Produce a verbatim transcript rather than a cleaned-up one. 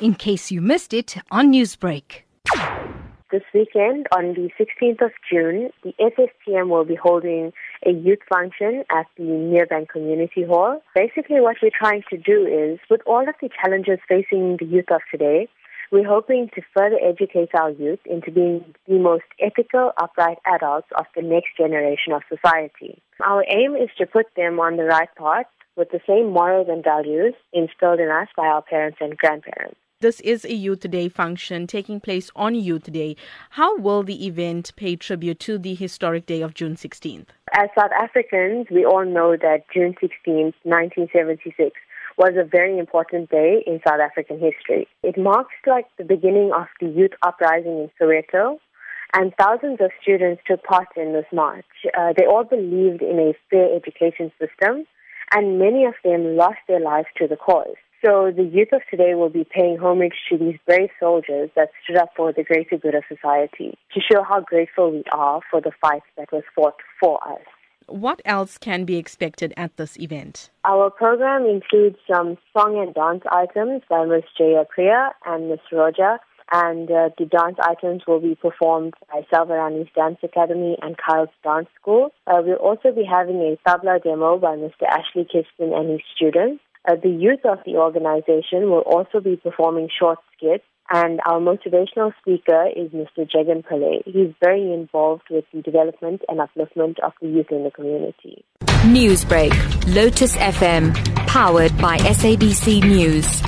in case you missed it on Newsbreak. This weekend, on the sixteenth of June, the S S T M will be holding a youth function at the Merebank Community Hall. Basically, what we're trying to do is, with all of the challenges facing the youth of today, we're hoping to further educate our youth into being the most ethical, upright adults of the next generation of society. Our aim is to put them on the right path with the same morals and values instilled in us by our parents and grandparents. This is a Youth Day function taking place on Youth Day. How will the event pay tribute to the historic day of June sixteenth? As South Africans, we all know that June sixteenth, nineteen seventy-six, was a very important day in South African history. It marks like the beginning of the youth uprising in Soweto, and thousands of students took part in this march. Uh, they all believed in a fair education system, and many of them lost their lives to the cause. So the youth of today will be paying homage to these brave soldiers that stood up for the greater good of society, to show how grateful we are for the fight that was fought for us. What else can be expected at this event? Our program includes some song and dance items by Miss Jaya Priya and Miss Roja, and uh, the dance items will be performed by Salvarani's Dance Academy and Kyle's Dance School. Uh, we'll also be having a tabla demo by Mister Ashley Kirsten and his students. Uh, the youth of the organization will also be performing short skits, and our motivational speaker is Mister Jagan Pillay. He's very involved with the development and upliftment of the youth in the community. Newsbreak, Lotus F M, powered by S A B C News.